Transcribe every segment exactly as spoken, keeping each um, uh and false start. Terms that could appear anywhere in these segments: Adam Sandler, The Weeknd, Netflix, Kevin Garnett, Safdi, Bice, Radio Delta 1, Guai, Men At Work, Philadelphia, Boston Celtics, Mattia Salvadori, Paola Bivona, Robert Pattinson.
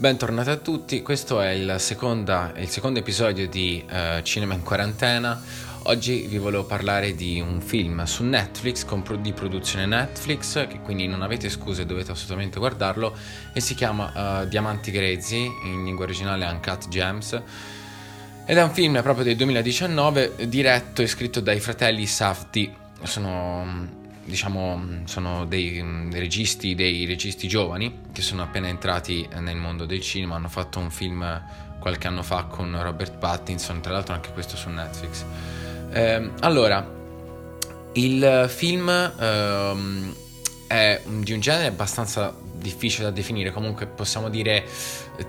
Bentornati a tutti, questo è il, seconda, il secondo episodio di uh, Cinema in Quarantena. Oggi vi volevo parlare di un film su Netflix, con, di produzione Netflix, che quindi non avete scuse, dovete assolutamente guardarlo, e si chiama uh, Diamanti Grezzi, in lingua originale Uncut Gems, ed è un film proprio del duemiladiciannove, diretto e scritto dai fratelli Safdi. Sono... diciamo sono dei, dei registi dei registi giovani che sono appena entrati nel mondo del cinema. Hanno fatto un film qualche anno fa con Robert Pattinson, tra l'altro anche questo su Netflix. Eh, allora, il film ehm, è di un genere abbastanza difficile da definire, comunque possiamo dire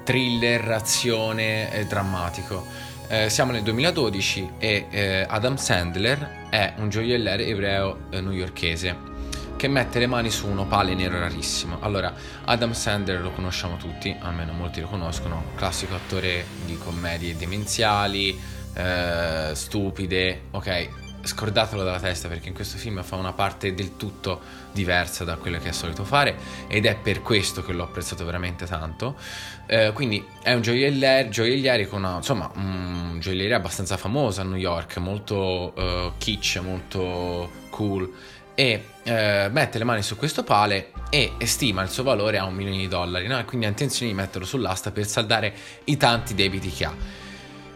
thriller, azione e drammatico. Eh, siamo nel duemiladodici e eh, Adam Sandler è un gioielliere ebreo eh, newyorkese che mette le mani su un opale nero rarissimo. Allora, Adam Sandler lo conosciamo tutti, almeno molti lo conoscono, classico attore di commedie demenziali, eh, stupide, ok? Scordatelo dalla testa, perché in questo film fa una parte del tutto diversa da quello che è solito fare, ed è per questo che l'ho apprezzato veramente tanto. Eh, quindi è un gioielliere, gioielliere con una, insomma, un gioielliere abbastanza famosa a New York, molto uh, kitsch, molto cool, e eh, mette le mani su questo pale e stima il suo valore a un milione di dollari, no? Quindi ha intenzione di metterlo sull'asta per saldare i tanti debiti che ha.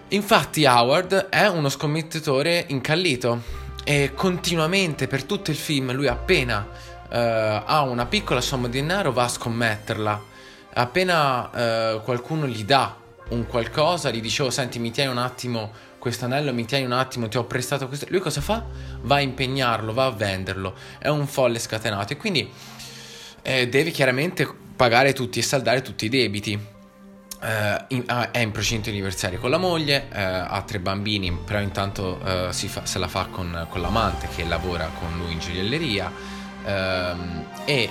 Infatti Howard è uno scommettitore incallito e continuamente per tutto il film lui appena uh, ha una piccola somma di denaro va a scommetterla. Appena uh, qualcuno gli dà un qualcosa, gli dice: oh, senti, mi tieni un attimo questo anello, mi tieni un attimo, ti ho prestato questo. Lui cosa fa? Va a impegnarlo, va a venderlo. È un folle scatenato e quindi eh, deve chiaramente pagare tutti e saldare tutti i debiti. Uh, in, uh, è in procinto di anniversario con la moglie, uh, ha tre bambini, però intanto uh, si fa, se la fa con, con l'amante che lavora con lui in gioielleria, uh, e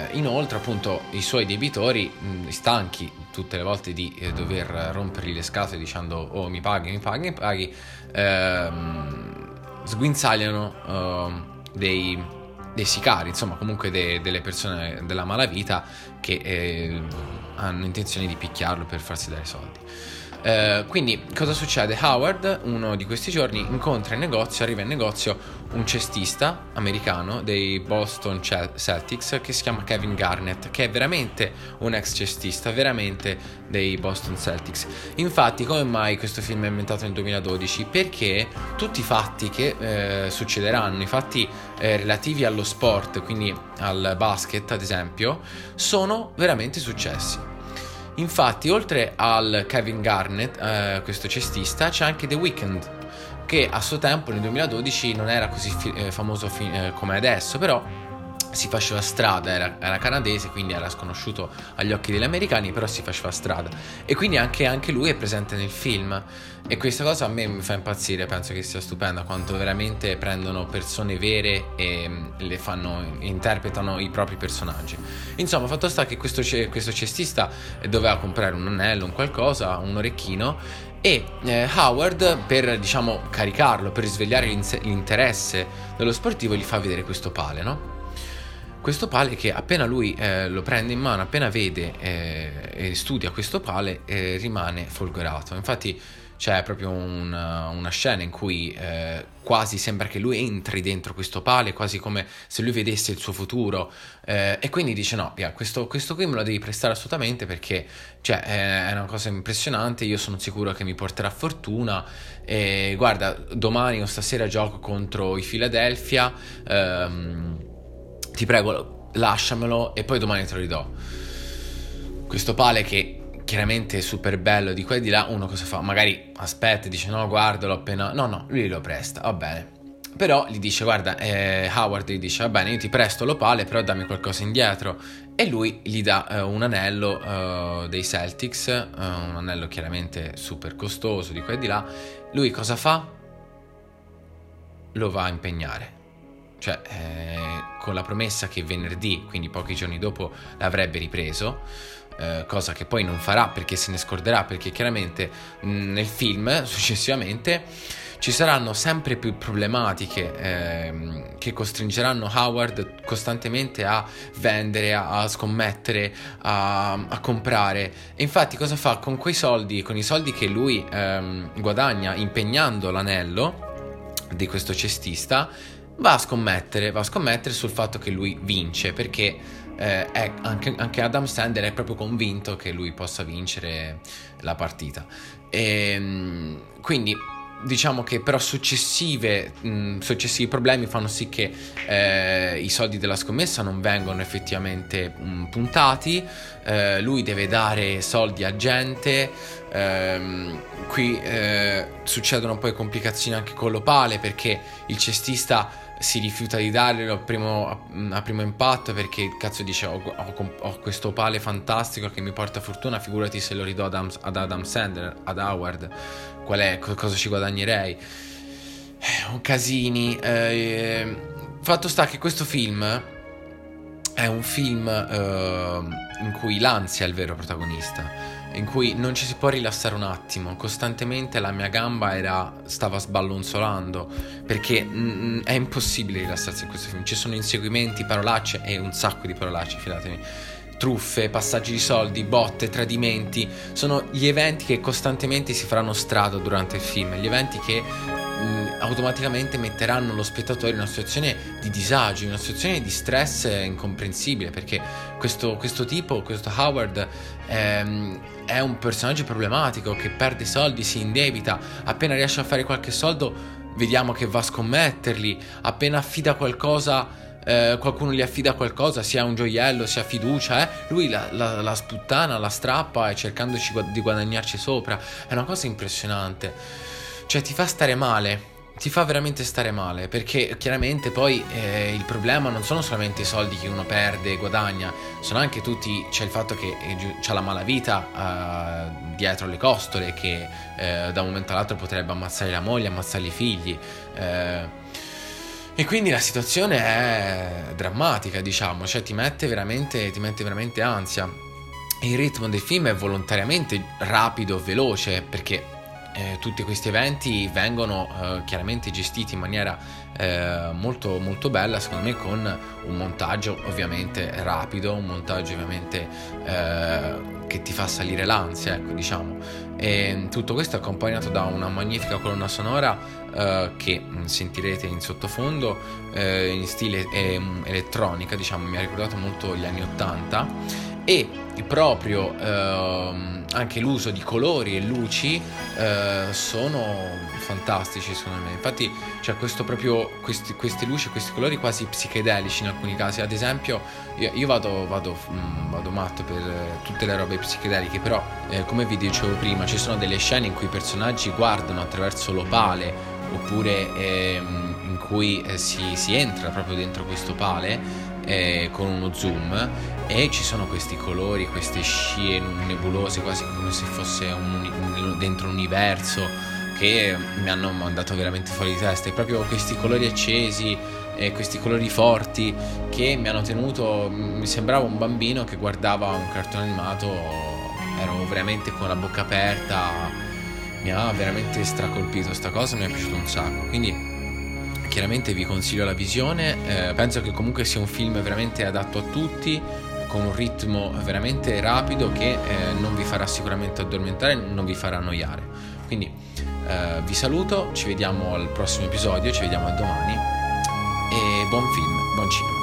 uh, inoltre appunto i suoi debitori, mh, stanchi tutte le volte di eh, dover rompergli le scatole dicendo oh mi paghi, mi paghi, mi paghi, uh, sguinzagliano uh, dei... dei sicari, insomma comunque de, delle persone della malavita che eh, hanno intenzione di picchiarlo per farsi dare soldi. Eh, quindi cosa succede? Howard uno di questi giorni incontra in negozio, arriva in negozio un cestista americano dei Boston Celtics che si chiama Kevin Garnett, che è veramente un ex cestista, veramente dei Boston Celtics. Infatti come mai questo film è ambientato nel duemiladodici? Perché tutti i fatti che eh, succederanno, i fatti eh, relativi allo sport, quindi al basket ad esempio, sono veramente successi. Infatti, oltre al Kevin Garnett, eh, questo cestista, c'è anche The Weeknd, che a suo tempo nel duemiladodici non era così fi- eh, famoso fi- eh, come adesso, però si faceva strada, era, era canadese, quindi era sconosciuto agli occhi degli americani, però si faceva strada. E quindi anche, anche lui è presente nel film, e questa cosa a me mi fa impazzire, penso che sia stupenda, quanto veramente prendono persone vere e le fanno, interpretano i propri personaggi. Insomma, fatto sta che questo, questo cestista doveva comprare un anello, un qualcosa, un orecchino, e eh, Howard, per diciamo caricarlo, per risvegliare l'interesse dello sportivo, gli fa vedere questo pale, no? Questo pale che appena lui eh, lo prende in mano, appena vede eh, e studia questo pale, eh, rimane folgorato. Infatti c'è proprio una, una scena in cui eh, quasi sembra che lui entri dentro questo pale, quasi come se lui vedesse il suo futuro, eh, e quindi dice no, via, questo, questo qui me lo devi prestare assolutamente, perché cioè, eh, è una cosa impressionante, io sono sicuro che mi porterà fortuna, e guarda, domani o stasera gioco contro i Philadelphia, ehm, ti prego lasciamelo e poi domani te lo ridò. Questo pale che chiaramente è super bello di qua e di là, uno cosa fa? Magari aspetta e dice no, guardalo appena... No, no, lui lo presta, va bene. Però gli dice guarda, eh, Howard gli dice va bene, io ti presto l'opale, però dammi qualcosa indietro. E lui gli dà eh, un anello eh, dei Celtics, eh, un anello chiaramente super costoso di qua e di là. Lui cosa fa? Lo va a impegnare. Cioè, eh, con la promessa che venerdì, quindi pochi giorni dopo, l'avrebbe ripreso, eh, cosa che poi non farà perché se ne scorderà, perché chiaramente mh, nel film successivamente ci saranno sempre più problematiche ehm, che costringeranno Howard costantemente a vendere, a, a scommettere, a, a comprare. E infatti cosa fa? Con quei soldi, con i soldi che lui ehm, guadagna impegnando l'anello di questo cestista, va a scommettere, va a scommettere sul fatto che lui vince, perché eh, è anche, anche Adam Sandler è proprio convinto che lui possa vincere la partita. E quindi diciamo che però successive, mh, successivi problemi fanno sì che eh, i soldi della scommessa non vengono effettivamente mh, puntati, eh, lui deve dare soldi a gente, eh, qui eh, succedono poi complicazioni anche con l'opale, perché il cestista si rifiuta di darglielo a primo, a, a primo impatto, perché cazzo dice ho, ho, ho questo opale fantastico che mi porta fortuna, figurati se lo ridò ad Adam, ad Adam Sandler, ad Howard, qual è, cosa ci guadagnerei? Eh, casini. Eh, fatto sta che questo film è un film eh, in cui l'ansia è il vero protagonista, in cui non ci si può rilassare un attimo. Costantemente la mia gamba era stava sballonzolando, perché mh, è impossibile rilassarsi in questo film. Ci sono inseguimenti, parolacce e un sacco di parolacce, fidatevi, truffe, passaggi di soldi, botte, tradimenti. Sono gli eventi che costantemente si faranno strada durante il film, gli eventi che mh, automaticamente metteranno lo spettatore in una situazione di disagio, in una situazione di stress incomprensibile, perché questo, questo tipo, questo Howard ehm, è un personaggio problematico che perde soldi, si indebita, appena riesce a fare qualche soldo vediamo che va a scommetterli, appena affida qualcosa, eh, qualcuno gli affida qualcosa, sia un gioiello, sia fiducia, eh, lui la, la, la sputtana, la strappa, e cercandoci di guadagnarci sopra. È una cosa impressionante, cioè ti fa stare male, ti fa veramente stare male, perché chiaramente poi eh, il problema non sono solamente i soldi che uno perde e guadagna, sono anche tutti, c'è il fatto che eh, c'è la malavita eh, dietro le costole, che eh, da un momento all'altro potrebbe ammazzare la moglie, ammazzare i figli, eh, e quindi la situazione è drammatica, diciamo, cioè ti mette veramente, ti mette veramente ansia. Il ritmo del film è volontariamente rapido, veloce, perché Eh, tutti questi eventi vengono eh, chiaramente gestiti in maniera eh, molto molto bella, secondo me, con un montaggio ovviamente rapido, un montaggio ovviamente eh, che ti fa salire l'ansia, ecco, diciamo. E tutto questo è accompagnato da una magnifica colonna sonora eh, che sentirete in sottofondo, eh, in stile eh, elettronica, diciamo, mi ha ricordato molto gli anni ottanta, e proprio eh, anche l'uso di colori e luci eh, sono fantastici, secondo me. Infatti c'è questo proprio questi, queste luci, questi colori quasi psichedelici in alcuni casi. Ad esempio io, io vado, vado, mh, vado matto per eh, tutte le robe psichedeliche, però eh, come vi dicevo prima ci sono delle scene in cui i personaggi guardano attraverso l'opale, oppure eh, in cui eh, si, si entra proprio dentro questo opale eh, con uno zoom, e ci sono questi colori, queste scie nebulose, quasi come se fosse un, un, dentro un universo, che mi hanno mandato veramente fuori di testa. E proprio questi colori accesi e questi colori forti che mi hanno tenuto, mi sembrava un bambino che guardava un cartone animato, ero veramente con la bocca aperta, mi ha veramente stracolpito sta cosa, mi è piaciuto un sacco. Quindi chiaramente vi consiglio la visione, eh, penso che comunque sia un film veramente adatto a tutti, con un ritmo veramente rapido che eh, non vi farà sicuramente addormentare, non vi farà annoiare. Quindi eh, vi saluto, ci vediamo al prossimo episodio, ci vediamo a domani, e buon film, buon cinema.